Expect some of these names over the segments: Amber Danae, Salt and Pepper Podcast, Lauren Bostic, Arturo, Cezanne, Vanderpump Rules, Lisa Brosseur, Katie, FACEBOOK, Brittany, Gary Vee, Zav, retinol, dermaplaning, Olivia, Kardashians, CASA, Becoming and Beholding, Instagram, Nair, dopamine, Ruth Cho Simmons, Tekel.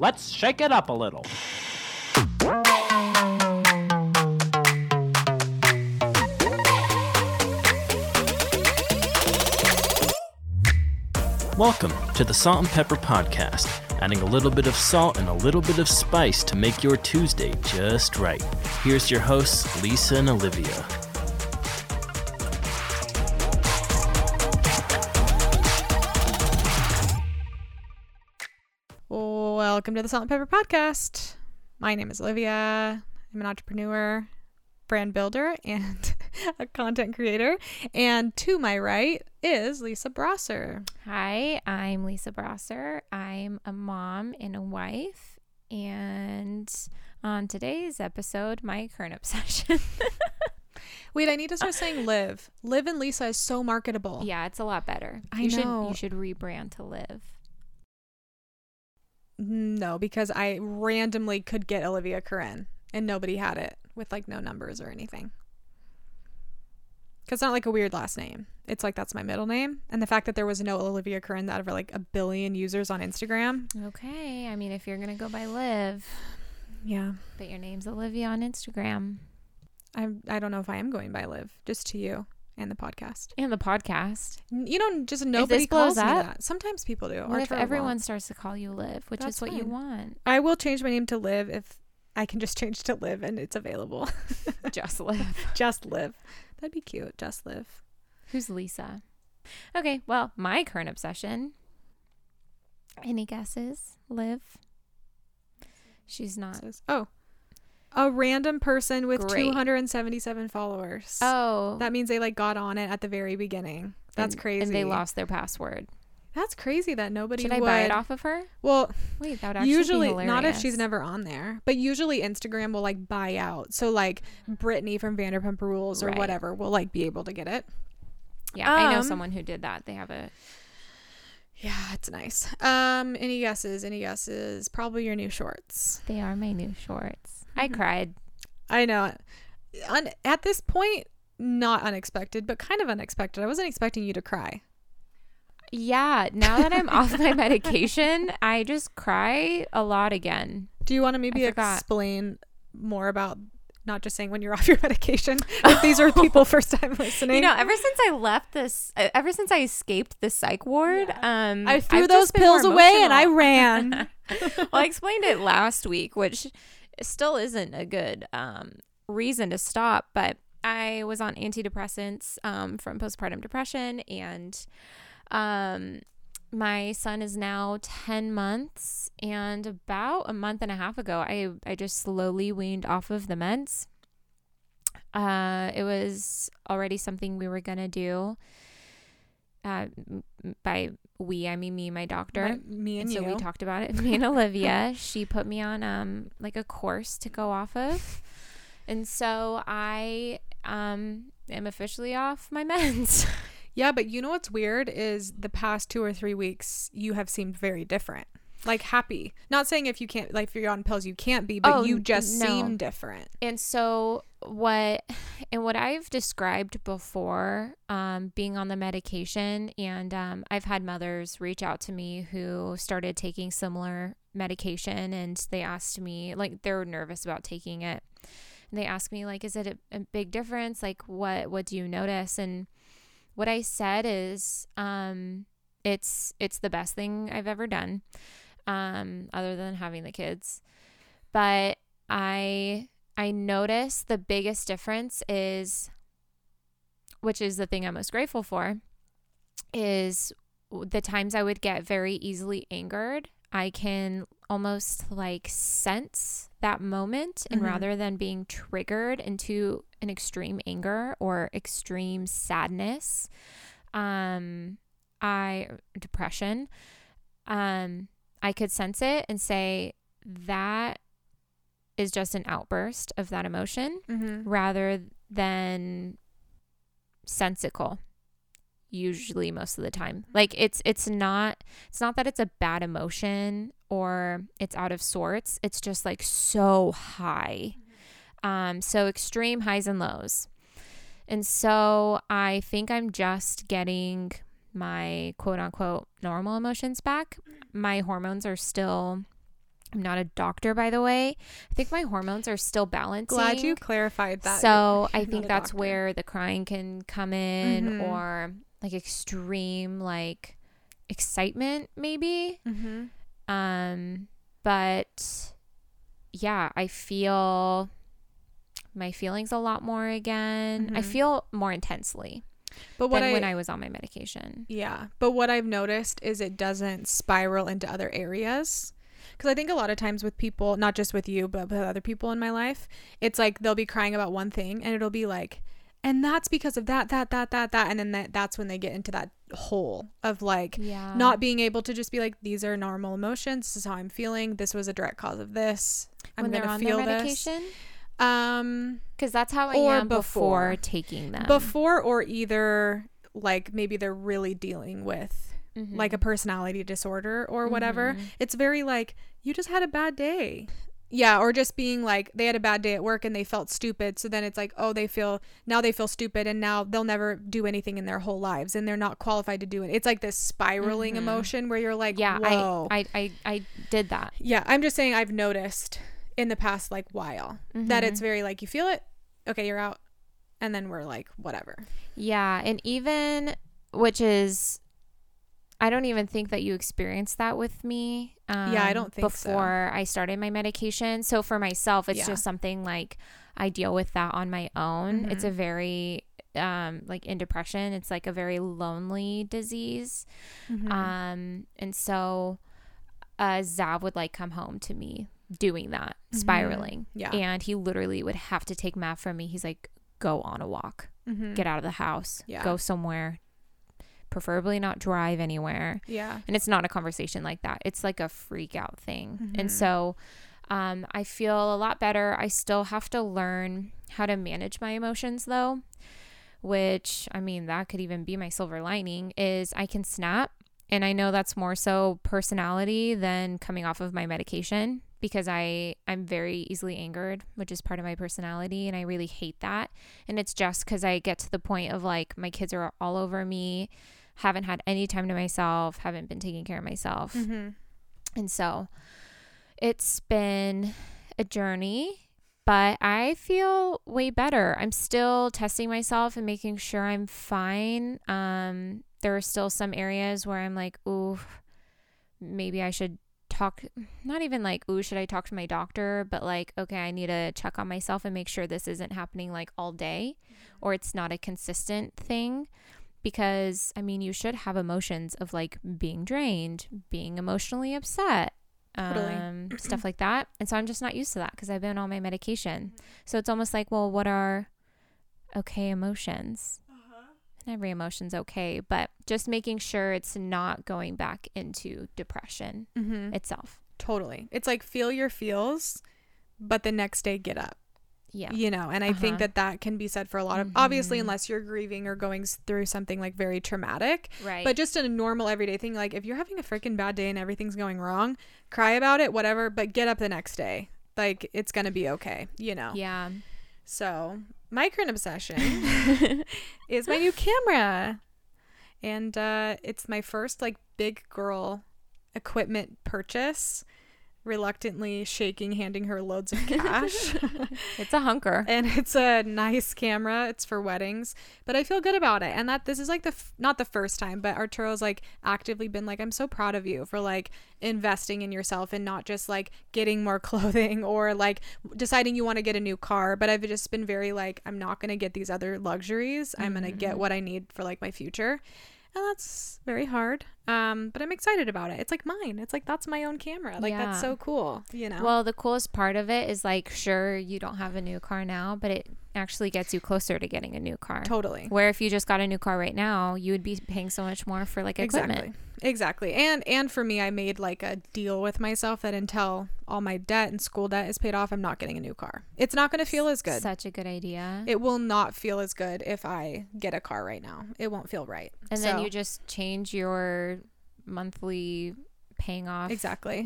Let's shake it up a little. Welcome to the Salt and Pepper Podcast, adding a little bit of salt and a little bit of spice to make your Tuesday just right. Here's your hosts, Lisa and Olivia. Welcome to the Salt and Pepper Podcast. My name is Olivia. I'm an entrepreneur, brand builder, and a content creator. And to my right is Lisa Brosseur. Hi, I'm Lisa Brosseur. I'm a mom and a wife. And on today's episode, my current obsession. Wait, I need to start saying Liv. Liv and Lisa is so marketable. Yeah, it's a lot better. I know. You should rebrand to Liv. No, because I randomly could get Olivia Curran and nobody had it with like no numbers or anything. Because it's not like a weird last name. It's like that's my middle name. And the fact that there was no Olivia Curran out of like a billion users on Instagram. Okay. I mean, if you're going to go by Liv. Yeah. But your name's Olivia on Instagram. I don't know if I am going by Liv. Just to you and the podcast. You know, just nobody calls me that. Sometimes people do. What if everyone starts to call you Liv, which is what you want? I will change my name to Liv if I can just change to Liv and it's available. Just Liv. Just Liv. That'd be cute. Just Liv. Who's Lisa? Okay, well, my current obsession. Any guesses? Liv? She's not. Oh. A random person with 277 followers. Oh. That means they like got on it at the very beginning. That's crazy. And they lost their password. That's crazy that nobody would. Should I buy it off of her? Well, wait, that would actually usually be hilarious. Not if she's never on there. But usually Instagram will like buy out. So like Brittany from Vanderpump Rules or whatever will like be able to get it. Yeah, I know someone who did that. They have a... Yeah, it's nice. Any guesses? Probably your new shorts. They are my new shorts. I cried. I know. At this point, not unexpected, but kind of unexpected. I wasn't expecting you to cry. Yeah, now that I'm off my medication, I just cry a lot again. Do you want to maybe explain more about not just saying when you're off your medication, if these are people first time listening? You know, ever since I escaped the psych ward, yeah. I threw those pills away and I ran. Well, I explained it last week, which still isn't a good reason to stop, but I was on antidepressants from postpartum depression, and my son is now 10 months, and about a month and a half ago, I just slowly weaned off of the meds. It was already something we were going to do. By we, I mean me and my doctor. So we talked about it. Me and Olivia. She put me on like a course to go off of. And so I am officially off my meds. Yeah, but you know what's weird is the past 2 or 3 weeks you have seemed very different. Like happy. Not saying if you can't, like if you're on pills you can't be, but you just seem different. And so what I've described before, being on the medication, and I've had mothers reach out to me who started taking similar medication, and they asked me, like they were nervous about taking it. And they asked me, like, is it a big difference? Like what do you notice? And what I said is, it's the best thing I've ever done, other than having the kids. But I notice the biggest difference is, which is the thing I'm most grateful for, is the times I would get very easily angered. I can almost like sense that moment, and rather than being triggered into an extreme anger or extreme sadness, depression, I could sense it and say that is just an outburst of that emotion, rather than sensical. Usually, most of the time, like it's not that it's a bad emotion or it's out of sorts. It's just like so high, so extreme highs and lows. And so I think I'm just getting my quote unquote normal emotions back. My hormones are still I'm not a doctor, by the way. I think my hormones are still balancing. Glad you clarified that. So I think that's where the crying can come in, mm-hmm. or like extreme like excitement maybe. Mm-hmm. But yeah, I feel my feelings a lot more again. Mm-hmm. I feel more intensely. But what than when I was on my medication. Yeah. But what I've noticed is it doesn't spiral into other areas. Because I think a lot of times with people, not just with you, but with other people in my life, it's like they'll be crying about one thing and it'll be like, and that's because of that. And then that's when they get into that hole of like, yeah. not being able to just be like, these are normal emotions. This is how I'm feeling. This was a direct cause of this. I'm going to feel this. When they're on their medication? Because that's how I am before taking them. Before or either like maybe they're really dealing with. Mm-hmm. Like a personality disorder or whatever. Mm-hmm. It's very like, you just had a bad day. Yeah. Or just being like, they had a bad day at work and they felt stupid. So then it's like, oh, they feel stupid, and now they'll never do anything in their whole lives and they're not qualified to do it. It's like this spiraling mm-hmm. emotion where you're like, yeah, whoa. I did that. Yeah. I'm just saying I've noticed in the past like while mm-hmm. that it's very like, you feel it. Okay. You're out. And then we're like, whatever. Yeah. And even, which is, I don't even think that you experienced that with me. Yeah, I don't think before I started my medication. So for myself, it's just something like I deal with that on my own. Mm-hmm. It's a very like in depression, it's like a very lonely disease. Mm-hmm. And so Zav would like come home to me doing that, spiraling. Mm-hmm. Yeah. And he literally would have to take math from me. He's like, go on a walk, mm-hmm. get out of the house, go somewhere. Preferably not drive anywhere. Yeah. And it's not a conversation like that. It's like a freak out thing. Mm-hmm. And so I feel a lot better. I still have to learn how to manage my emotions though, which I mean, that could even be my silver lining is I can snap. And I know that's more so personality than coming off of my medication because I'm very easily angered, which is part of my personality. And I really hate that. And it's just because I get to the point of like, my kids are all over me. Haven't had any time to myself, haven't been taking care of myself. Mm-hmm. And so it's been a journey, but I feel way better. I'm still testing myself and making sure I'm fine. There are still some areas where I'm like, ooh, maybe I should talk, not even like, ooh, should I talk to my doctor? But like, okay, I need to check on myself and make sure this isn't happening like all day or it's not a consistent thing. Because, I mean, you should have emotions of like being drained, being emotionally upset, totally. Stuff like that. And so I'm just not used to that because I've been on my medication. Mm-hmm. So it's almost like, well, what are okay emotions? Uh-huh. And every emotion's okay, but just making sure it's not going back into depression mm-hmm. itself. Totally. It's like feel your feels, but the next day get up. Yeah. You know, and I think that can be said for a lot of, mm-hmm. obviously, unless you're grieving or going through something like very traumatic, right? But just in a normal everyday thing, like if you're having a freaking bad day and everything's going wrong, cry about it, whatever, but get up the next day. Like it's going to be okay, you know? Yeah. So my current obsession is my new camera. And it's my first like big girl equipment purchase. Reluctantly shaking, handing her loads of cash. It's a hunker. And it's a nice camera. It's for weddings. But I feel good about it. And that this is like not the first time, but Arturo's like actively been like, I'm so proud of you for like investing in yourself and not just like getting more clothing or like deciding you want to get a new car. But I've just been very like, I'm not going to get these other luxuries. Mm-hmm. I'm going to get what I need for like my future. And that's very hard. But I'm excited about it. It's like mine. It's like, that's my own camera. Like, that's so cool, you know? Well, the coolest part of it is like, sure, you don't have a new car now, but it actually gets you closer to getting a new car. Totally. Where if you just got a new car right now, you would be paying so much more for like equipment. Exactly. And for me, I made like a deal with myself that until all my debt and school debt is paid off, I'm not getting a new car. It's not going to feel as good. Such a good idea. It will not feel as good if I get a car right now. It won't feel right. And then you just change your monthly paying off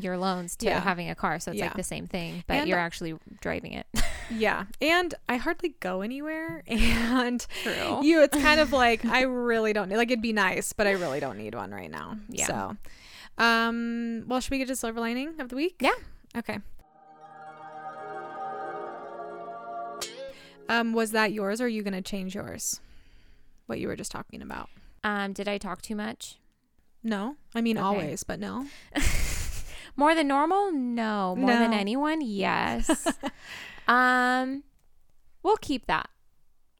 your loans to having a car. So it's like the same thing, but you're actually driving it. Yeah. And I hardly go anywhere. And it's kind of like, I really don't need, like, it'd be nice, but I really don't need one right now. Yeah. So, well, should we get to silver lining of the week? Yeah. Okay. Was that yours, or are you going to change yours? What you were just talking about. Did I talk too much? No. I mean, okay. Always, but no. More than normal? No. More than anyone? Yes. We'll keep that.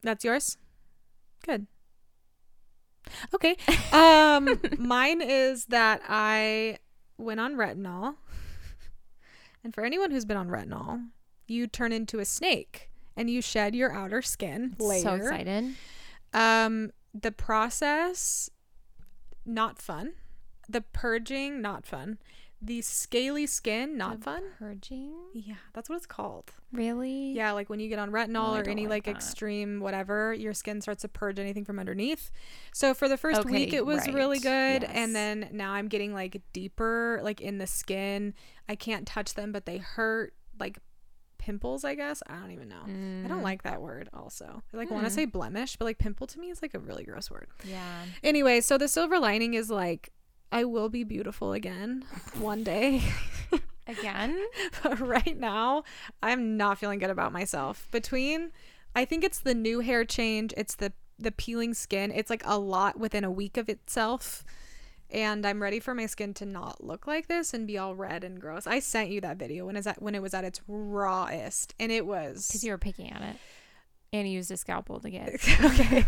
That's yours? Good. Okay. Mine is that I went on retinol. And for anyone who's been on retinol, you turn into a snake and you shed your outer skin layer. So excited. The process, not fun. The purging, not fun. The scaly skin, not fun. Purging? Yeah, that's what it's called. Really? Yeah, like when you get on retinol or any like extreme whatever, your skin starts to purge anything from underneath. So for the first week, it was really good. Yes. And then now I'm getting like deeper, like in the skin. I can't touch them, but they hurt, like pimples, I guess. I don't even know. I don't like that word also. I like want to say blemish, but like pimple to me is like a really gross word. Yeah. Anyway, so the silver lining is like, I will be beautiful again one day. Again? But right now, I'm not feeling good about myself. Between, I think it's the new hair change. It's the peeling skin. It's like a lot within a week of itself. And I'm ready for my skin to not look like this and be all red and gross. I sent you that video when it was at its rawest. And it was... Because you were picking at it. And he used a scalpel to get. Okay.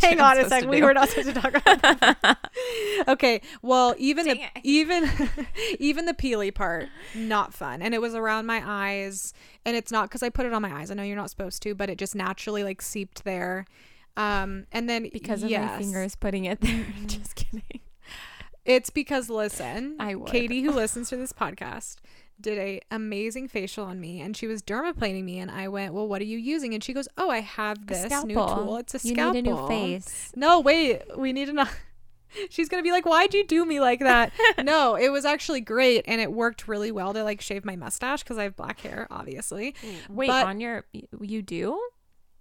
Hang on a second. We were not supposed to talk about that. Okay. Well, even the peely part, not fun. And it was around my eyes. And it's not because I put it on my eyes. I know you're not supposed to, but it just naturally like seeped there. And then because of my fingers putting it there. Just kidding. It's because Katie, who listens to this podcast, did a amazing facial on me, and she was dermaplaning me, and I went, well, what are you using? And she goes, oh, I have this new tool. It's a scalpel. You need a new face. No, wait, we need another. She's gonna be like, why'd you do me like that? No, it was actually great, and it worked really well to like shave my mustache because I have black hair, obviously. Wait, but on your, you do?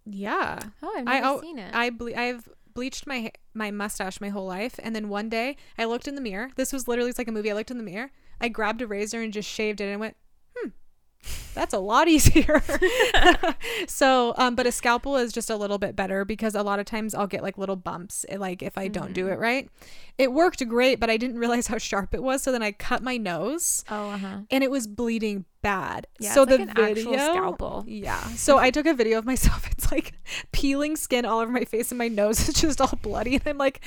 Yeah. Oh, I've never seen it. I've bleached my mustache my whole life, and then one day I looked in the mirror. This was literally, it's like a movie. I looked in the mirror, I grabbed a razor and just shaved it, and I went, that's a lot easier. So, but a scalpel is just a little bit better because a lot of times I'll get like little bumps, like if I don't do it right. It worked great, but I didn't realize how sharp it was. So then I cut my nose and it was bleeding bad. Yeah, so it's like an actual scalpel. Yeah. So I took a video of myself. It's like peeling skin all over my face and my nose is just all bloody. And I'm like,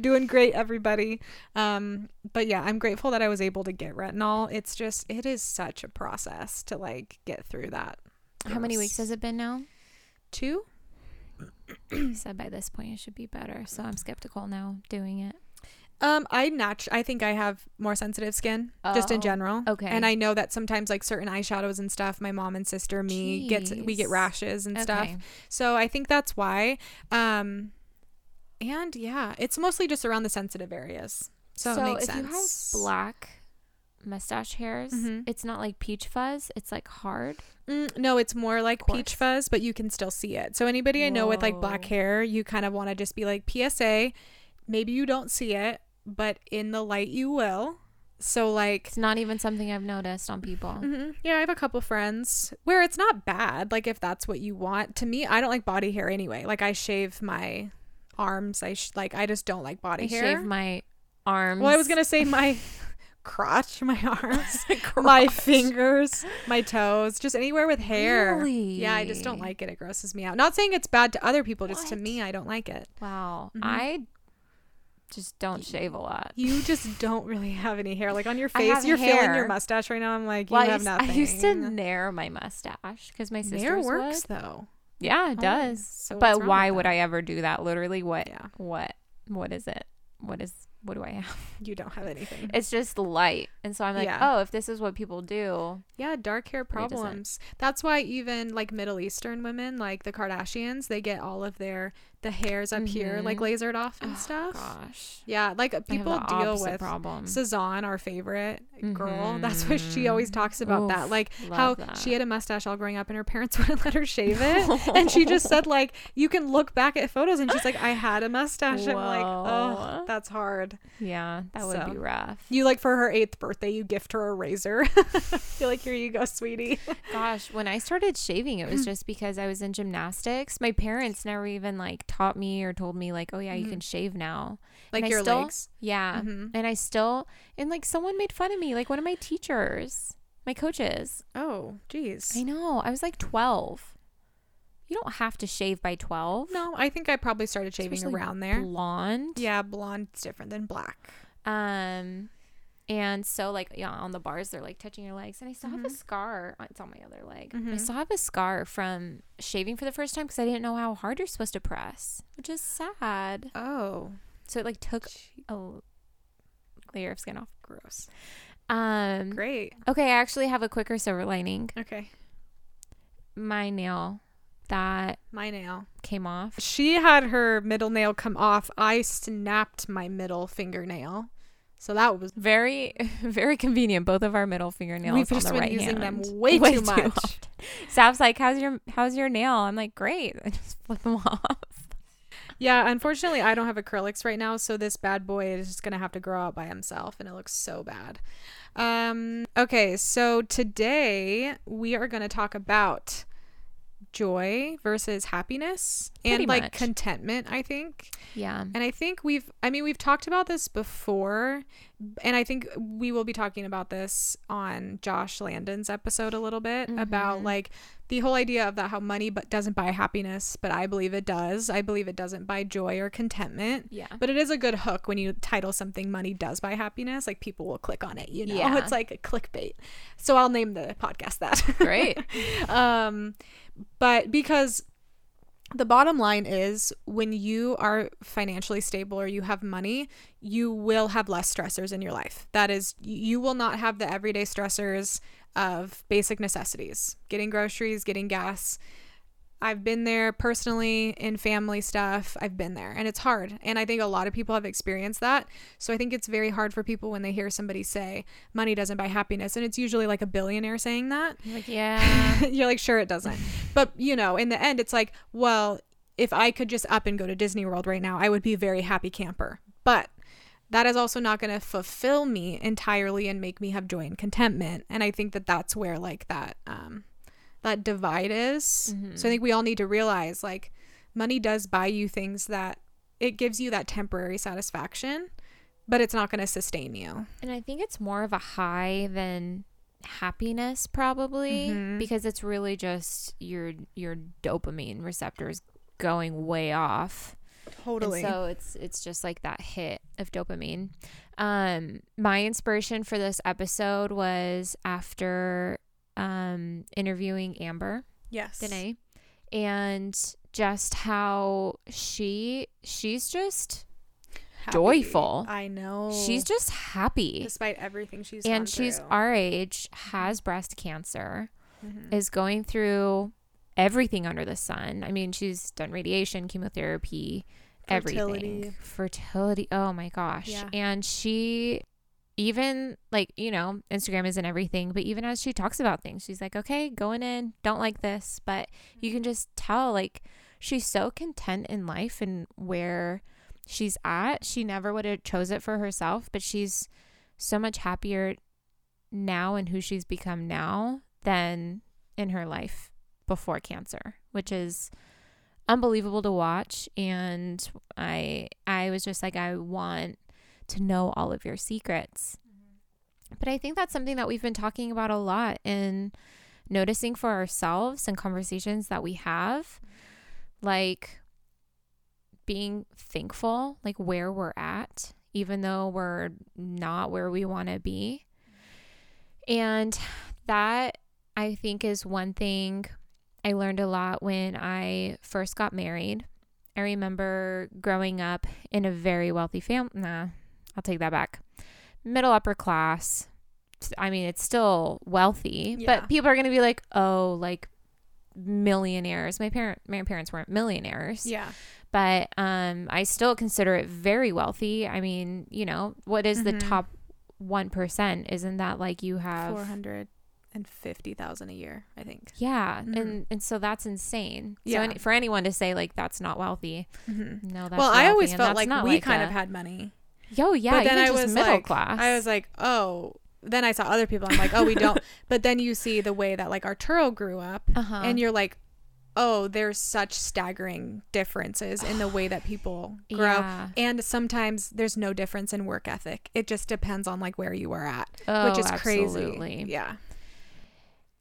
doing great, everybody. But yeah, I'm grateful that I was able to get retinol. It is such a process to like get through that. Gross. How many weeks has it been now? 2. You said by this point it should be better, so I'm skeptical now doing it. I think I have more sensitive skin just in general. Okay. And I know that sometimes like certain eyeshadows and stuff, my mom and sister, me, we get rashes and stuff. So I think that's why. And yeah, it's mostly just around the sensitive areas. So it makes sense. You have black mustache hairs, it's not like peach fuzz, it's like hard. No, it's more like peach fuzz, but you can still see it. So anybody I know with like black hair, you kind of want to just be like, PSA, maybe you don't see it, but in the light you will. So like, it's not even something I've noticed on people. Yeah, I have a couple friends where it's not bad, like if that's what you want. To me, I don't like body hair anyway. Like I shave my arms, I just don't like body hair. I shave my arms. Well, I was gonna say my crotch, my arms, my fingers, my toes, just anywhere with hair. Really? Yeah, I just don't like it. It grosses me out. Not saying it's bad to other people, just to me, I don't like it. Wow. I just don't shave a lot. You just don't really have any hair. Like on your face, you're feeling your mustache right now. I'm like, nothing. I used to nair my mustache because my sister's nair works though. Yeah, it does. So but why would I ever do that? Literally, what is it? What do I have? You don't have anything. It's just light. And so I'm like, if this is what people do. Yeah, dark hair problems. That's why even like Middle Eastern women, like the Kardashians, they get all of their the hairs up here like lasered off and stuff. Gosh. Yeah, like people deal with problem. Cezanne, our favorite girl, that's why she always talks about that, like how that. She had a mustache all growing up and her parents wouldn't let her shave it and she just said like you can look back at photos and she's like I had a mustache. Whoa. I'm like, oh, that's hard. Yeah, that would be rough. You like for her 8th birthday you gift her a razor. I feel like here you go, sweetie. Gosh, when I started shaving it was just because I was in gymnastics. My parents never even like taught me or told me like, oh yeah, you can shave now, like and your legs. Yeah. And I still, and like someone made fun of me, like one of my teachers, my coaches. Oh geez. I know, I was like 12. You don't have to shave by 12. No, I think I probably started shaving around there. Blonde. Yeah, blonde's different than black. And so like, yeah, on the bars they're like touching your legs and I still have a scar. It's on my other leg. I still have a scar from shaving for the first time because I didn't know how hard you're supposed to press, which is sad. Oh. So it like took a layer of skin off. Gross. Great. Okay, I actually have a quicker silver lining. Okay. My nail came off. She had her middle nail come off. I snapped my middle fingernail. So that was very, very convenient. Both of our middle fingernails on the right hand. We've just been using them way too much. Sav's like, how's your nail? I'm like, great. I just flip them off. Yeah, unfortunately, I don't have acrylics right now. So this bad boy is just going to have to grow out by himself. And it looks so bad. Okay, so today we are going to talk about joy versus happiness and like contentment, I think. Yeah. And I think we've talked about this before, and I think we will be talking about this on Josh Landon's episode a little bit about like the whole idea of that, how money doesn't buy happiness, but I believe it does. I believe it doesn't buy joy or contentment. Yeah. But it is a good hook when you title something "Money Does Buy Happiness." Like people will click on it, you know. Yeah. It's like a clickbait. So I'll name the podcast that. Great. But because the bottom line is when you are financially stable or you have money, you will have less stressors in your life. That is, you will not have the everyday stressors of basic necessities, getting groceries, getting gas. I've been there personally in family stuff. I've been there and it's hard. And I think a lot of people have experienced that. So I think it's very hard for people when they hear somebody say money doesn't buy happiness. And it's usually like a billionaire saying that. You're like, yeah. You're like, sure, it doesn't. But, you know, in the end, it's like, well, if I could just up and go to Disney World right now, I would be a very happy camper. But that is also not going to fulfill me entirely and make me have joy and contentment. And I think that that's where like that divide is. So I think we all need to realize like money does buy you things that it gives you that temporary satisfaction, but it's not going to sustain you. And I think it's more of a high than happiness probably because it's really just your dopamine receptors going way off. Totally. And so it's just like that hit of dopamine. My inspiration for this episode was after interviewing Amber Danae, and just how she's just happy. Joyful. I know. She's just happy despite everything she's gone through. And she's our age, has breast cancer, is going through everything under the sun. I mean, she's done radiation, chemotherapy, everything. Fertility. Oh my gosh. Yeah. And she even like, you know, Instagram isn't everything, but even as she talks about things, she's like, okay, going in, don't like this, but you can just tell like she's so content in life and where she's at. She never would have chose it for herself, but she's so much happier now and who she's become now than in her life before cancer, which is unbelievable to watch. And I was just like, I want to know all of your secrets. But I think that's something that we've been talking about a lot in noticing for ourselves and conversations that we have, like being thankful, like where we're at, even though we're not where we want to be. And that I think is one thing I learned a lot when I first got married. I remember growing up in a very wealthy family. Nah, I'll take that back. Middle upper class. I mean, it's still wealthy, but people are going to be like, oh, like millionaires. My parents weren't millionaires. Yeah. But I still consider it very wealthy. I mean, you know, what is the top 1%? Isn't that like you have $450,000 a year, I think. Yeah. And so that's insane. Yeah. So for anyone to say like that's not wealthy. Mm-hmm. No, that's wealthy. I always felt like we kind of had money. Yo, yeah. But then I was middle class. I was like, oh. Then I saw other people. I'm like, oh, we don't. But then you see the way that like Arturo grew up, and you're like, oh, there's such staggering differences in the way that people grow. Yeah. And sometimes there's no difference in work ethic. It just depends on like where you are at, which is absolutely crazy. Yeah.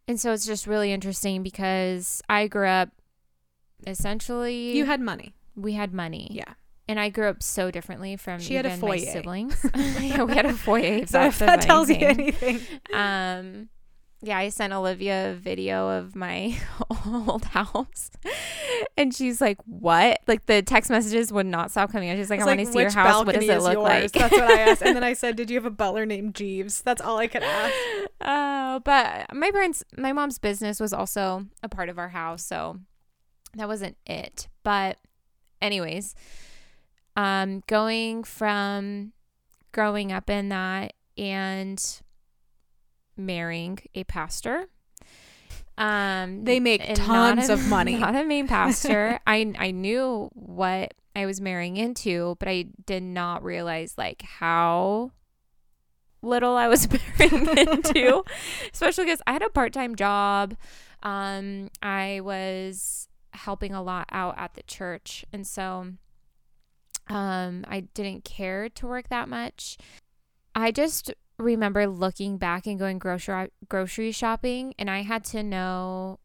And so it's just really interesting because I grew up essentially. You had money. We had money. Yeah. And I grew up so differently from even my siblings. Yeah, we had a foyer. So if that tells you anything. Yeah, I sent Olivia a video of my old house. And she's like, what? Like, the text messages would not stop coming out. She's like, I want to see your house. What does it look like? That's what I asked. And then I said, did you have a butler named Jeeves? That's all I could ask. But my mom's business was also a part of our house. So that wasn't it. But anyways, going from growing up in that and marrying a pastor, they make tons of money, not a main pastor. I knew what I was marrying into, but I did not realize like how little I was marrying into, especially because I had a part-time job. I was helping a lot out at the church, and so I didn't care to work that much. I just remember looking back and going grocery shopping, and I had to know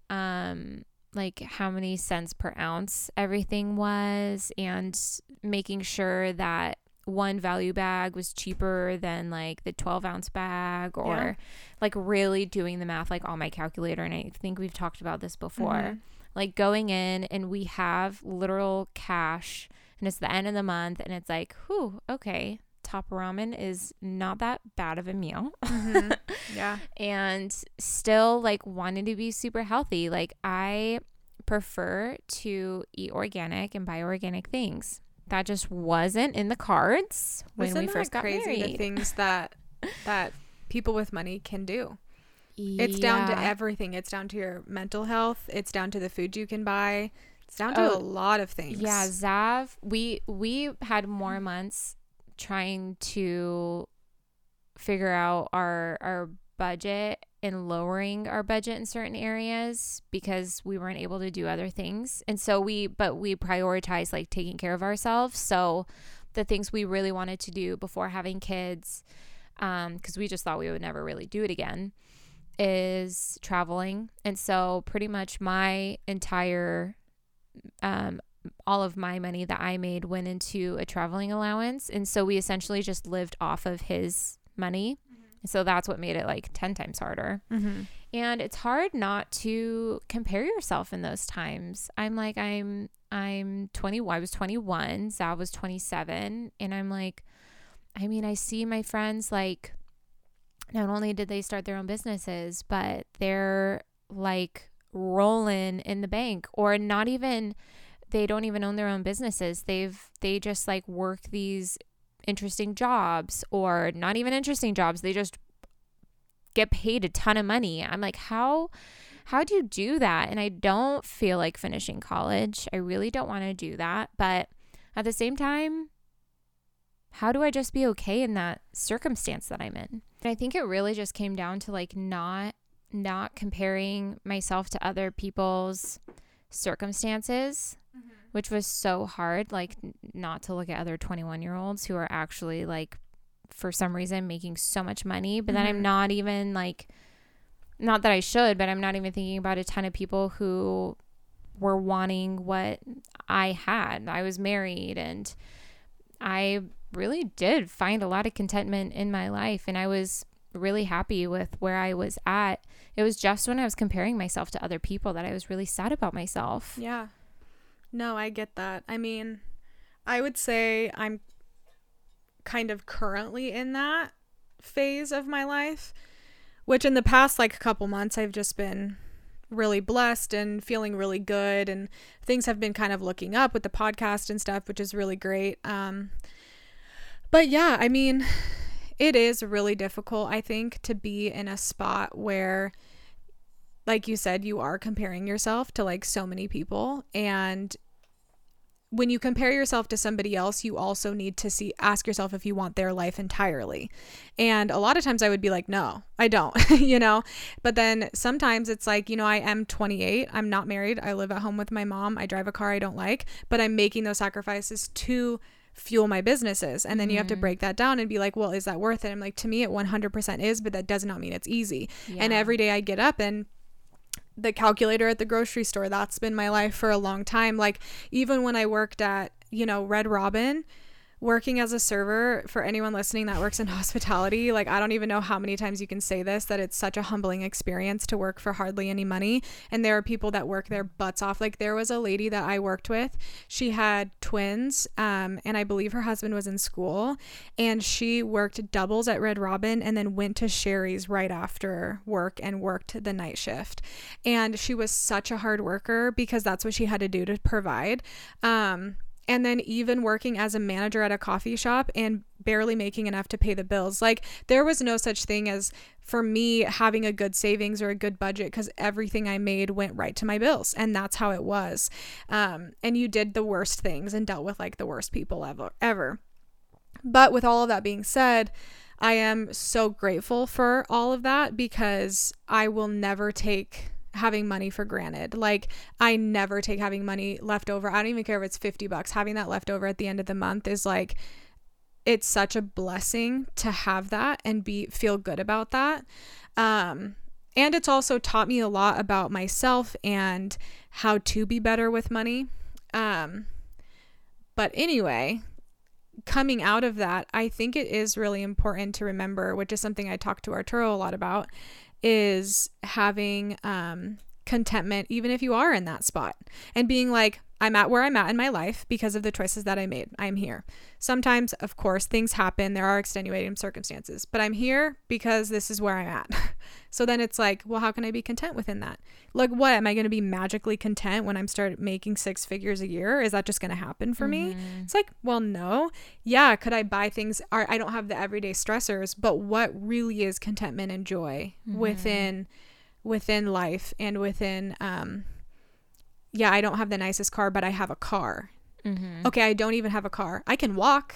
like how many cents per ounce everything was, and making sure that one value bag was cheaper than like the 12-ounce bag, or like really doing the math like on my calculator. And I think we've talked about this before, like going in and we have literal cash and it's the end of the month and it's like, whew, okay, top ramen is not that bad of a meal. Yeah. And still like wanting to be super healthy. Like I prefer to eat organic and buy organic things. That just wasn't in the cards when we first got married. Isn't that crazy, the things that people with money can do? It's down to everything. It's down to your mental health. It's down to the food you can buy. It's down to a lot of things. Yeah, Zav, we had more months trying to figure out our budget and lowering our budget in certain areas because we weren't able to do other things. And so we prioritized like taking care of ourselves. So the things we really wanted to do before having kids, because we just thought we would never really do it again, is traveling. And so pretty much my entire all of my money that I made went into a traveling allowance. And so we essentially just lived off of his money. And so that's what made it like 10 times harder. And it's hard not to compare yourself in those times. I'm like, I'm 20. I was 21. Zav was 27. And I'm like, I mean, I see my friends, like, not only did they start their own businesses, but they're like rolling in the bank, or not even, they don't even own their own businesses. They just like work these interesting jobs, or not even interesting jobs. They just get paid a ton of money. I'm like, how do you do that? And I don't feel like finishing college. I really don't want to do that. But at the same time, how do I just be okay in that circumstance that I'm in? And I think it really just came down to like not comparing myself to other people's circumstances, which was so hard, like not to look at other 21-year-olds who are actually like for some reason making so much money. But then I'm not even like, not that I should, but I'm not even thinking about a ton of people who were wanting what I had. I was married, and I really did find a lot of contentment in my life, and I was really happy with where I was at. It was just when I was comparing myself to other people that I was really sad about myself. Yeah. No, I get that. I mean, I would say I'm kind of currently in that phase of my life, which in the past like couple months I've just been really blessed and feeling really good, and things have been kind of looking up with the podcast and stuff, which is really great. But yeah, I mean, it is really difficult, I think, to be in a spot where, like you said, you are comparing yourself to like so many people. And when you compare yourself to somebody else, you also need to ask yourself if you want their life entirely. And a lot of times I would be like, no, I don't, you know, but then sometimes it's like, you know, I am 28. I'm not married. I live at home with my mom. I drive a car I don't like, but I'm making those sacrifices to fuel my businesses. And then you have to break that down and be like, well, is that worth it? I'm like, to me, it 100% is, but that does not mean it's easy. Yeah. And every day I get up and the calculator at the grocery store, that's been my life for a long time. Like, even when I worked at, you know, Red Robin, working as a server, for anyone listening that works in hospitality, like, I don't even know how many times you can say this, that it's such a humbling experience to work for hardly any money. And there are people that work their butts off. Like, there was a lady that I worked with, she had twins, and I believe her husband was in school, and she worked doubles at Red Robin and then went to Sherry's right after work and worked the night shift. And she was such a hard worker because that's what she had to do to provide. And then even working as a manager at a coffee shop and barely making enough to pay the bills. Like, there was no such thing as, for me, having a good savings or a good budget, because everything I made went right to my bills. And that's how it was. And you did the worst things and dealt with like the worst people ever. But with all of that being said, I am so grateful for all of that, because I will never take having money for granted. Like, I never take having money left over. I don't even care if it's $50. Having that left over at the end of the month is like, it's such a blessing to have that and feel good about that. And it's also taught me a lot about myself and how to be better with money. But anyway, coming out of that, I think it is really important to remember, which is something I talk to Arturo a lot about, is having contentment, even if you are in that spot, and being like, I'm at where I'm at in my life because of the choices that I made. I'm here. Sometimes, of course, things happen. There are extenuating circumstances, but I'm here because this is where I'm at. So then it's like, well, how can I be content within that? Like, what am I going to be magically content when I'm start making six figures a year? Is that just going to happen for me? It's like, well, no. Yeah. Could I buy things? I don't have the everyday stressors, but what really is contentment and joy within life and within, yeah, I don't have the nicest car, but I have a car. Okay, I don't even have a car. I can walk.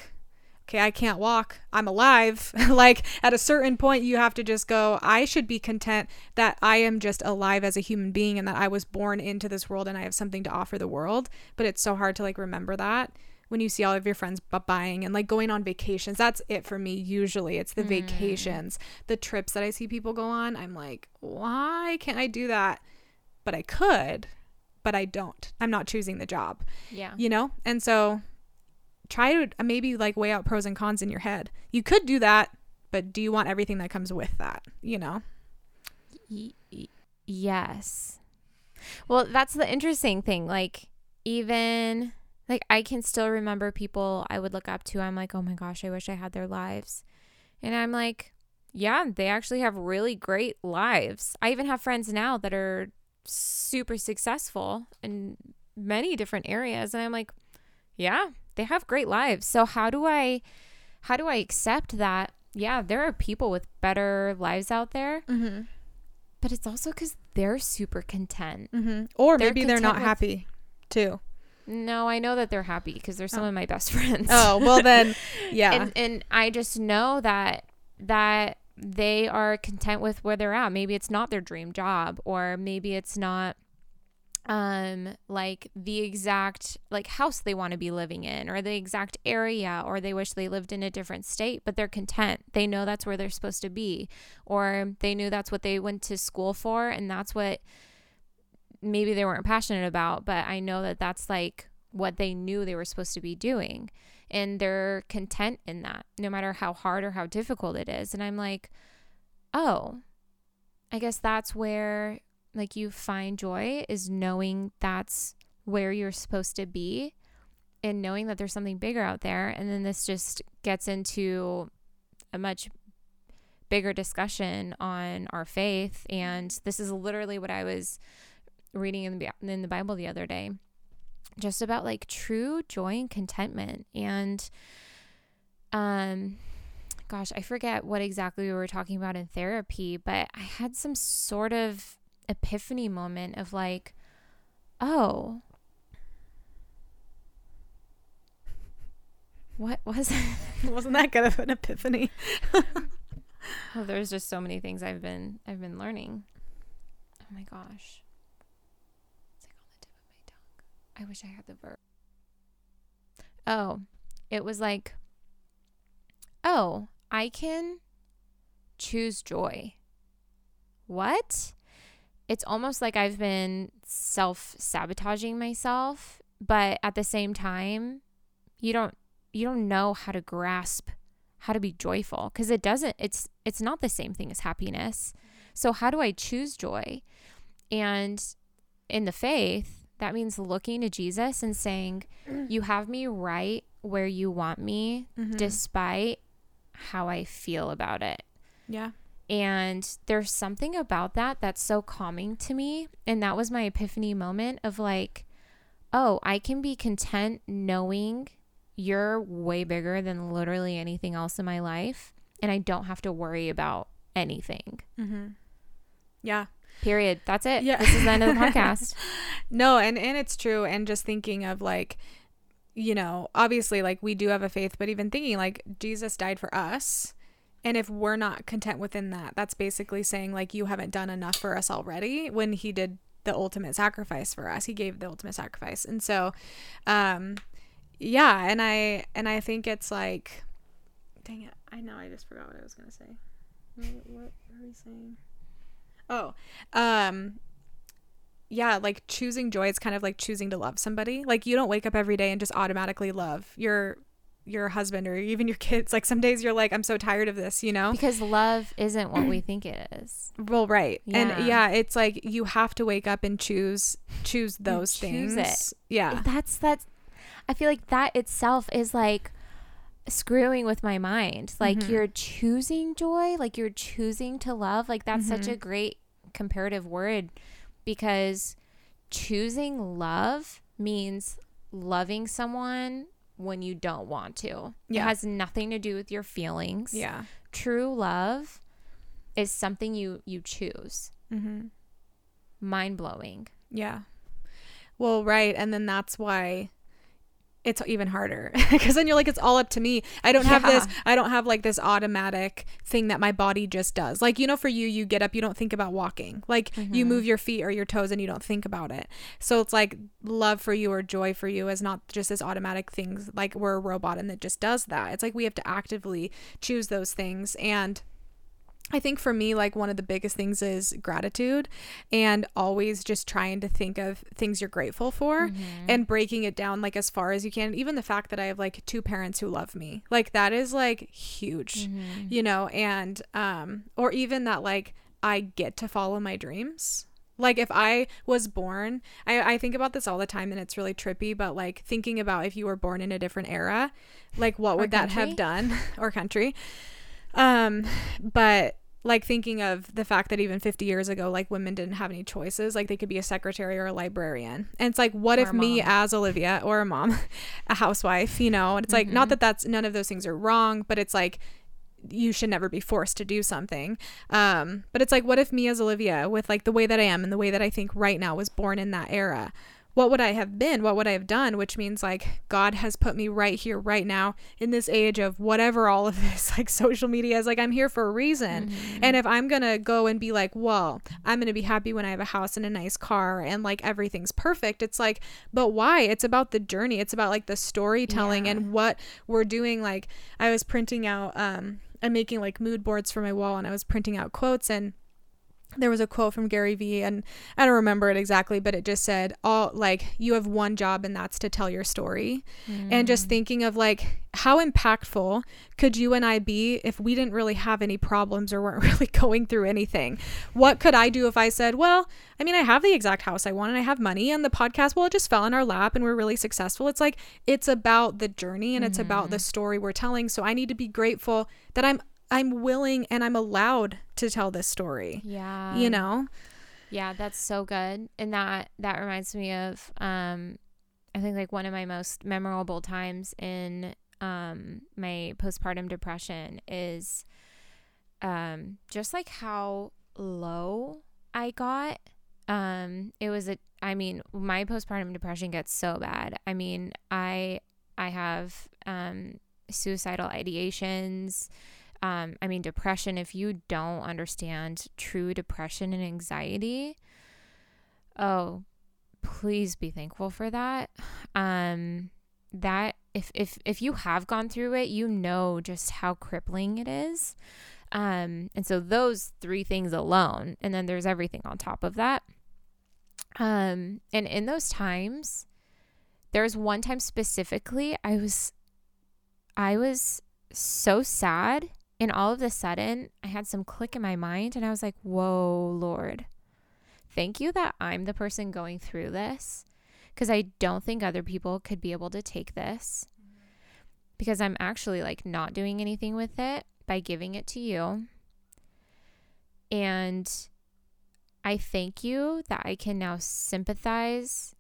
Okay, I can't walk. I'm alive. Like, at a certain point, you have to just go, I should be content that I am just alive as a human being and that I was born into this world and I have something to offer the world. But it's so hard to, like, remember that when you see all of your friends buying and, like, going on vacations. That's it for me usually. It's the vacations, the trips that I see people go on. I'm like, why can't I do that? But I could. But I don't. I'm not choosing the job. Yeah. You know? And so try to maybe like weigh out pros and cons in your head. You could do that, but do you want everything that comes with that? You know? Yes. Well, that's the interesting thing. Like, even like I can still remember people I would look up to. I'm like, oh my gosh, I wish I had their lives. And I'm like, yeah, they actually have really great lives. I even have friends now that are super successful in many different areas, and I'm like, yeah, they have great lives. So how do I accept that? Yeah, there are people with better lives out there, but it's also because they're super content, or they're maybe they're not happy too. No, I know that they're happy because they're some of my best friends. Oh, well then, yeah. And I just know that they are content with where they're at. Maybe it's not their dream job, or maybe it's not like the exact like house they want to be living in, or the exact area, or they wish they lived in a different state, but they're content. They know that's where they're supposed to be, or they knew that's what they went to school for, and that's what maybe they weren't passionate about, but I know that that's like what they knew they were supposed to be doing. And they're content in that, no matter how hard or how difficult it is. And I'm like, oh, I guess that's where like you find joy, is knowing that's where you're supposed to be and knowing that there's something bigger out there. And then this just gets into a much bigger discussion on our faith. And this is literally what I was reading in the Bible the other day, just about like true joy and contentment. And gosh, I forget what exactly we were talking about in therapy, but I had some sort of epiphany moment of like, oh, what was it? Wasn't that kind of an epiphany? Oh, there's just so many things I've been learning. Oh my gosh. It's like on the tip of my tongue. I wish I had the verb. Oh, it was like, oh, I can choose joy. What? It's almost like I've been self-sabotaging myself, but at the same time, you don't know how to grasp how to be joyful, because it's not the same thing as happiness. So how do I choose joy? And in the faith, that means looking to Jesus and saying, you have me right where you want me, mm-hmm. despite how I feel about it. Yeah. And there's something about that that's so calming to me. And that was my epiphany moment of like, oh, I can be content knowing you're way bigger than literally anything else in my life, and I don't have to worry about anything. Mm-hmm. Yeah. Period. That's it. Yeah. This is the end of the podcast. No, and it's true. And just thinking of like, you know, obviously like we do have a faith, but even thinking like Jesus died for us. And if we're not content within that, that's basically saying like you haven't done enough for us already, when he did the ultimate sacrifice for us. He gave the ultimate sacrifice. And so, yeah, and I think it's like, dang it, I know I just forgot what I was gonna say. What are we saying? Oh, yeah, like choosing joy is kind of like choosing to love somebody. Like you don't wake up every day and just automatically love your husband or even your kids. Like some days you're like, I'm so tired of this, you know, because love isn't what we think it is. Well, right. Yeah. And yeah, it's like you have to wake up and choose those and things. It. Yeah, that's I feel like that itself is like screwing with my mind. Like mm-hmm. you're choosing joy, like you're choosing to love. Like that's mm-hmm. such a great comparative word, because choosing love means loving someone when you don't want to. Yeah. It has nothing to do with your feelings. Yeah. True love is something you choose. Mm-hmm. Mind-blowing. Yeah. Well, right. And then that's why it's even harder, because then you're like, it's all up to me. I don't have this. I don't have like this automatic thing that my body just does. Like, you know, for you get up, you don't think about walking. Like mm-hmm. you move your feet or your toes and you don't think about it. So it's like love for you or joy for you is not just this automatic things. Like we're a robot and that just does that. It's like we have to actively choose those things. And I think for me, like one of the biggest things is gratitude, and always just trying to think of things you're grateful for mm-hmm. and breaking it down like as far as you can. Even the fact that I have like two parents who love me, like that is like huge, mm-hmm. you know, and or even that like I get to follow my dreams. Like if I was born, I think about this all the time and it's really trippy, but like thinking about if you were born in a different era, like what would that have done or country? But like thinking of the fact that even 50 years ago, like women didn't have any choices. Like they could be a secretary or a librarian. And it's like, what if me as Olivia or a mom, a housewife, you know, and it's mm-hmm. like, not that that's none of those things are wrong, but it's like, you should never be forced to do something. But it's like, what if me as Olivia with like the way that I am and the way that I think right now was born in that era? What would I have been? What would I have done? Which means like God has put me right here, right now in this age of whatever all of this like social media is like, I'm here for a reason. Mm-hmm. And if I'm going to go and be like, well, I'm going to be happy when I have a house and a nice car and like everything's perfect. It's like, but why? It's about the journey. It's about like the storytelling yeah. and what we're doing. Like I was printing out, I'm making like mood boards for my wall, and I was printing out quotes, and there was a quote from Gary Vee, and I don't remember it exactly, but it just said, all like you have one job and that's to tell your story. Mm. And just thinking of like, how impactful could you and I be if we didn't really have any problems or weren't really going through anything? What could I do if I said, well, I mean, I have the exact house I want and I have money and the podcast, well, it just fell in our lap and we're really successful. It's like, it's about the journey and mm-hmm. it's about the story we're telling. So I need to be grateful that I'm I'm willing and I'm allowed to tell this story. Yeah. You know? Yeah, that's so good. And that reminds me of, I think like one of my most memorable times in my postpartum depression is just like how low I got. My postpartum depression gets so bad. I mean, I have suicidal ideations. I mean, depression, if you don't understand true depression and anxiety, oh, please be thankful for that. That if you have gone through it, you know just how crippling it is. And so those three things alone, and then there's everything on top of that. And in those times, there was one time specifically, I was so sad. And all of a sudden, I had some click in my mind and I was like, whoa, Lord, thank you that I'm the person going through this, because I don't think other people could be able to take this, because I'm actually like not doing anything with it by giving it to you. And I thank you that I can now sympathize,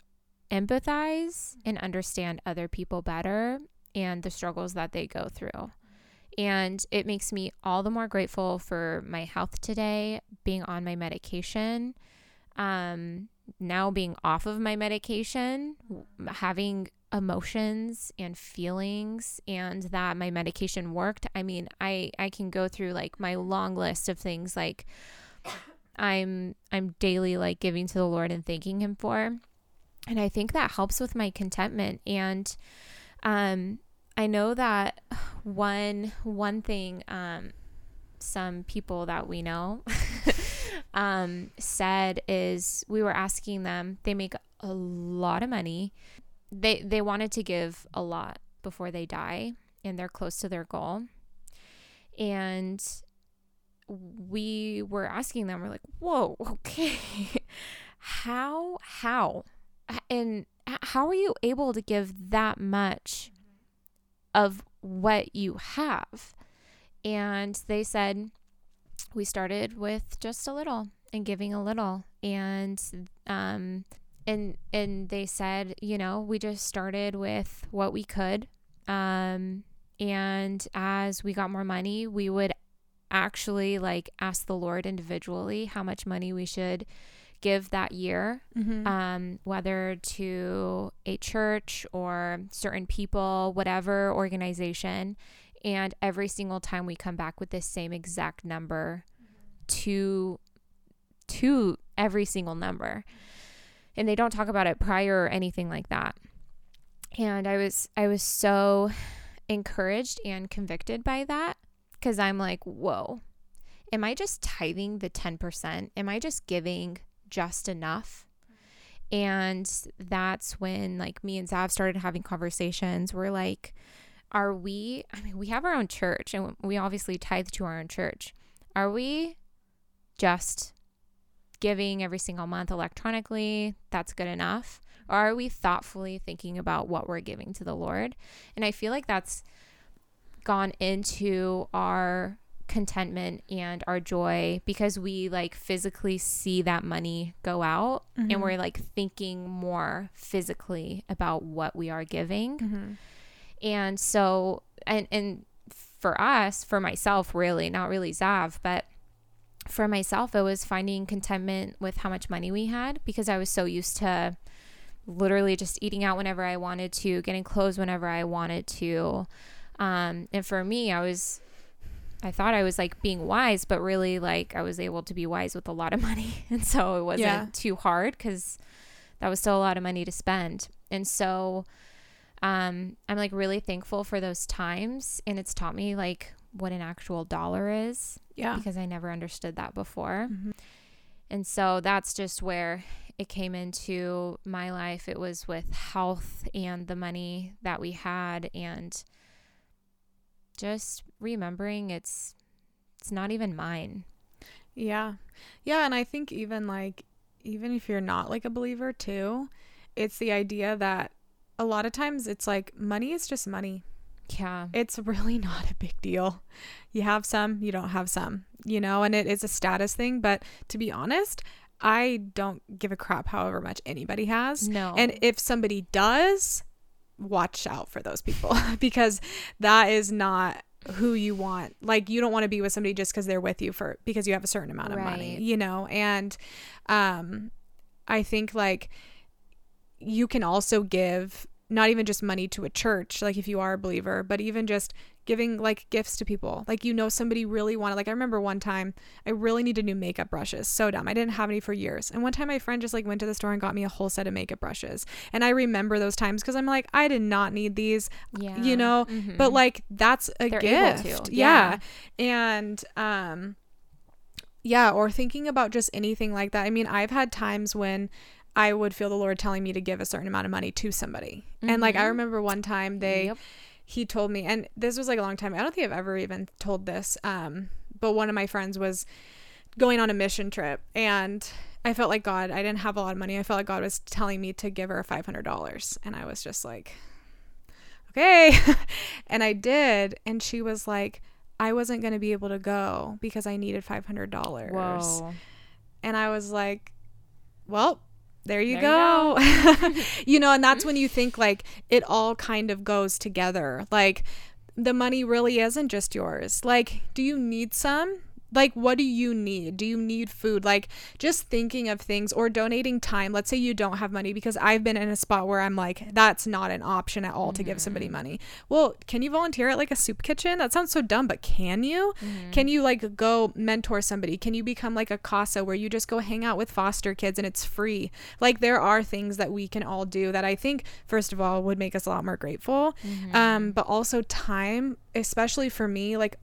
empathize, and understand other people better and the struggles that they go through. And it makes me all the more grateful for my health today, being on my medication, now being off of my medication, having emotions and feelings, and that my medication worked. I mean, I can go through like my long list of things like I'm daily like giving to the Lord and thanking him for. And I think that helps with my contentment. And I know that one thing, some people that we know, said is, we were asking them, they make a lot of money. They wanted to give a lot before they die, and they're close to their goal. And we were asking them, we're like, whoa, okay, how are you able to give that much of what you have? And they said, we started with just a little and giving a little. And they said, you know, we just started with what we could. And as we got more money, we would actually like ask the Lord individually how much money we should give that year, mm-hmm. Whether to a church or certain people, whatever organization. And every single time we come back with this same exact number, to every single number. And they don't talk about it prior or anything like that. And I was so encouraged and convicted by that, because I'm like, whoa, am I just tithing the 10%? Am I just giving just enough? And that's when like me and Zav started having conversations. We're like, we have our own church, and we obviously tithe to our own church. Are we just giving every single month electronically? That's good enough. Or are we thoughtfully thinking about what we're giving to the Lord? And I feel like that's gone into our contentment and our joy, because we like physically see that money go out, mm-hmm. and we're like thinking more physically about what we are giving, mm-hmm. and so and for us, for myself, really, not really Zav, but for myself, it was finding contentment with how much money we had, because I was so used to literally just eating out whenever I wanted to, getting clothes whenever I wanted to, and for me, I thought I was like being wise, but really like I was able to be wise with a lot of money. And so it wasn't too hard, because that was still a lot of money to spend. And so I'm like really thankful for those times. And it's taught me like what an actual dollar is, because I never understood that before. Mm-hmm. And so that's just where it came into my life. It was with health and the money that we had, and just remembering it's not even mine. Yeah. And I think even if you're not like a believer too, it's the idea that a lot of times it's like money is just money. Yeah. It's really not a big deal. You have some, you don't have some, you know, and it is a status thing. But to be honest, I don't give a crap however much anybody has. No. And if somebody does, watch out for those people because that is not who you want. Like, you don't want to be with somebody just because they're with you because you have a certain amount of money, you know? And I think, like, you can also give not even just money to a church, like if you are a believer, but even just giving like gifts to people. Like, you know, somebody really wanted, like I remember one time I really needed new makeup brushes. So dumb. I didn't have any for years. And one time my friend just like went to the store and got me a whole set of makeup brushes. And I remember those times because I'm like, I did not need these, you know, but like that's a gift. Yeah. And, yeah. Or thinking about just anything like that. I mean, I've had times when I would feel the Lord telling me to give a certain amount of money to somebody. And like, I remember one time he told me, and this was like a long time. I don't think I've ever even told this. But one of my friends was going on a mission trip and I felt like God, I didn't have a lot of money. I felt like God was telling me to give her $500. And I was just like, okay. And I did. And she was like, I wasn't going to be able to go because I needed $500. Whoa. And I was like, well, There you go. You know, and that's when you think like it all kind of goes together. Like the money really isn't just yours. Like, do you need some? Like, what do you need? Do you need food? Like, just thinking of things or donating time. Let's say you don't have money, because I've been in a spot where I'm like, that's not an option at all to give somebody money. Well, can you volunteer at like a soup kitchen? That sounds so dumb, but can you? Can you like go mentor somebody? Can you become like a CASA where you just go hang out with foster kids and it's free? Like, there are things that we can all do that I think, first of all, would make us a lot more grateful. But also time, especially for me, like,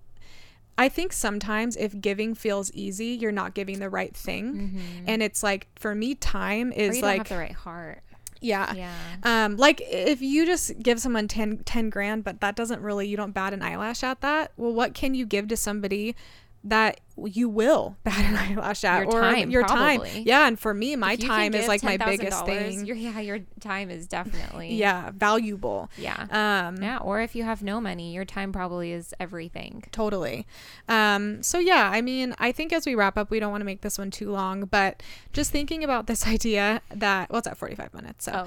I think sometimes if giving feels easy, you're not giving the right thing. And it's like, for me, time is, or you don't have the right heart. Yeah. Like if you just give someone 10 grand, but that doesn't really, you don't bat an eyelash at that. Well, what can you give to somebody that you will bat an eyelash at? Your time. Yeah. And for me, my time is like my biggest thing. Your time is definitely valuable. Or if you have no money, your time probably is everything. Totally. So yeah, I mean, I think as we wrap up, we don't want to make this one too long, but just thinking about this idea that, well, it's at 45 minutes. So,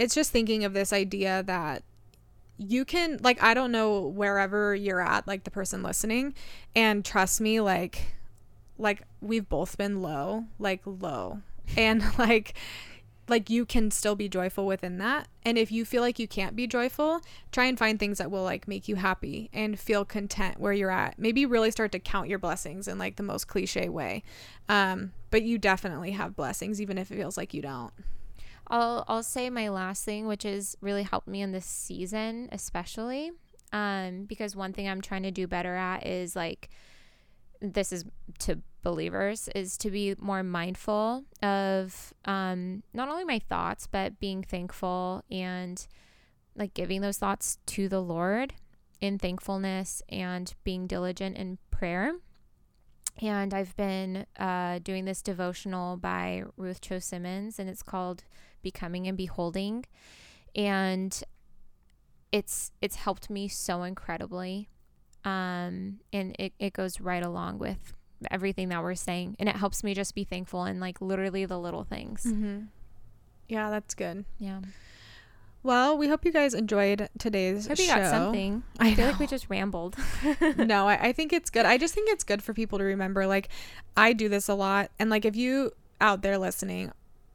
it's just thinking of this idea that you can, like, I don't know wherever you're at, like the person listening, and trust me, like we've both been low and like you can still be joyful within that. And if you feel like you can't be joyful, try and find things that will like make you happy and feel content where you're at. Maybe really start to count your blessings in like the most cliche way, but you definitely have blessings even if it feels like you don't. I'll say my last thing, which has really helped me in this season, especially, because one thing I'm trying to do better at is, like, this is to believers, is to be more mindful of not only my thoughts, but being thankful and like giving those thoughts to the Lord in thankfulness and being diligent in prayer. And I've been doing this devotional by Ruth Cho Simmons, and it's called Becoming and Beholding. And it's helped me so incredibly. And it goes right along with everything that we're saying. And it helps me just be thankful in like literally the little things. Yeah, that's good. Yeah. Well, we hope you guys enjoyed today's show. Got something. I feel like we just rambled. No, I think it's good. I just think it's good for people to remember. Like, I do this a lot. And like, if you out there listening,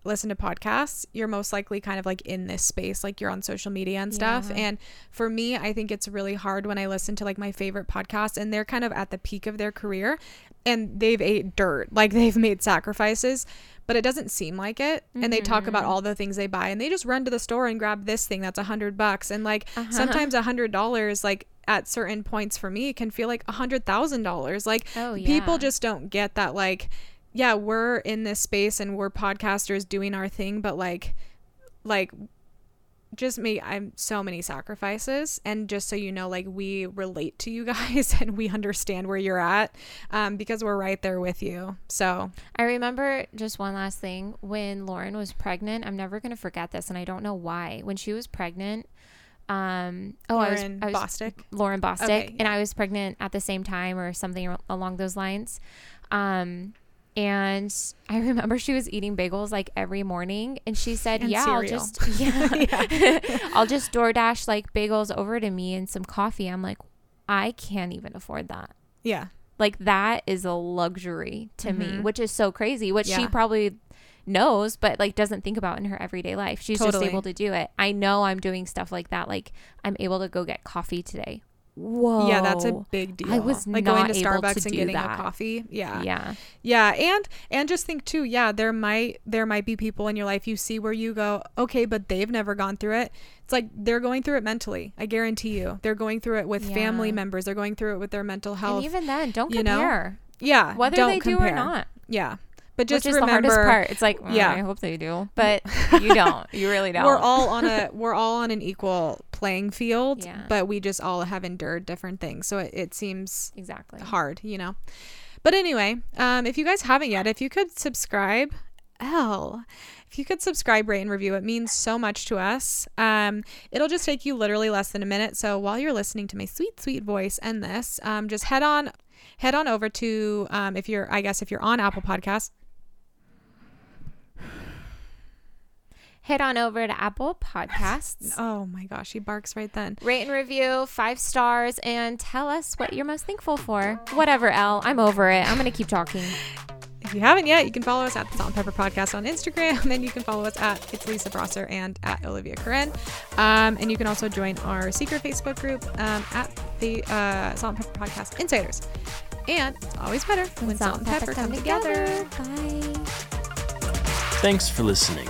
listen to podcasts, you're most likely kind of like in this space, like you're on social media and stuff. And for me, I think it's really hard when I listen to like my favorite podcasts and they're kind of at the peak of their career and they've ate dirt, like they've made sacrifices, but it doesn't seem like it. And they talk about all the things they buy and they just run to the store and grab this thing that's $100. And like sometimes $100, like at certain points for me, can feel like $100,000. Like people just don't get that. Like, yeah, we're in this space and we're podcasters doing our thing, but like just me, I'm so many sacrifices. And just so you know, like, we relate to you guys and we understand where you're at, because we're right there with you. So I remember just one last thing, when Lauren was pregnant, I'm never going to forget this. And I don't know why, when she was pregnant, Lauren Bostic. Okay, yeah. And I was pregnant at the same time or something along those lines. And I remember she was eating bagels like every morning, and she said, and I'll just DoorDash like bagels over to me and some coffee. I'm like, I can't even afford that. Yeah. Like that is a luxury to me, which is so crazy, which she probably knows, but like doesn't think about in her everyday life. She's just able to do it. I know I'm doing stuff like that. Like I'm able to go get coffee today. Whoa. Yeah, that's a big deal. I was like not going to Starbucks and getting a coffee. Yeah. Yeah. Yeah. And just think too, yeah, there might be people in your life you see where you go, okay, but they've never gone through it. It's like they're going through it mentally. I guarantee you. They're going through it with family members. They're going through it with their mental health. And even then, don't compare. You know? Yeah. Whether they do or not. Yeah. But just which is remember the hardest part. It's like, I hope they do, but you don't. You really don't. We're all on an equal playing field, but we just all have endured different things. So it seems hard, you know. But anyway, if you guys haven't yet, if you could subscribe, rate, and review, it means so much to us. It'll just take you literally less than a minute. So while you're listening to my sweet, sweet voice and this, just head on over to if you're on Apple Podcasts. Head on over to Apple Podcasts. Oh my gosh, he barks right then. Rate and review, 5 stars, and tell us what you're most thankful for. Whatever, Elle. I'm over it. I'm going to keep talking. If you haven't yet, you can follow us at the Salt and Pepper Podcast on Instagram, and you can follow us at It's Lisa Brosseur and at Olivia Curran. And you can also join our secret Facebook group at the Salt and Pepper Podcast Insiders. And it's always better when Salt and Pepper come together. Bye. Thanks for listening.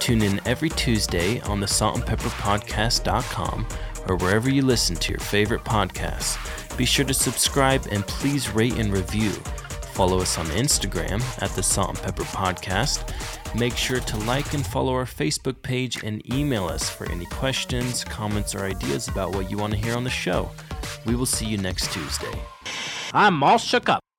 Tune in every Tuesday on the saltandpepperpodcast.com or wherever you listen to your favorite podcasts. Be sure to subscribe and please rate and review. Follow us on Instagram at the Salt and Pepper Podcast. Make sure to like and follow our Facebook page and email us for any questions, comments, or ideas about what you want to hear on the show. We will see you next Tuesday. I'm all shook up.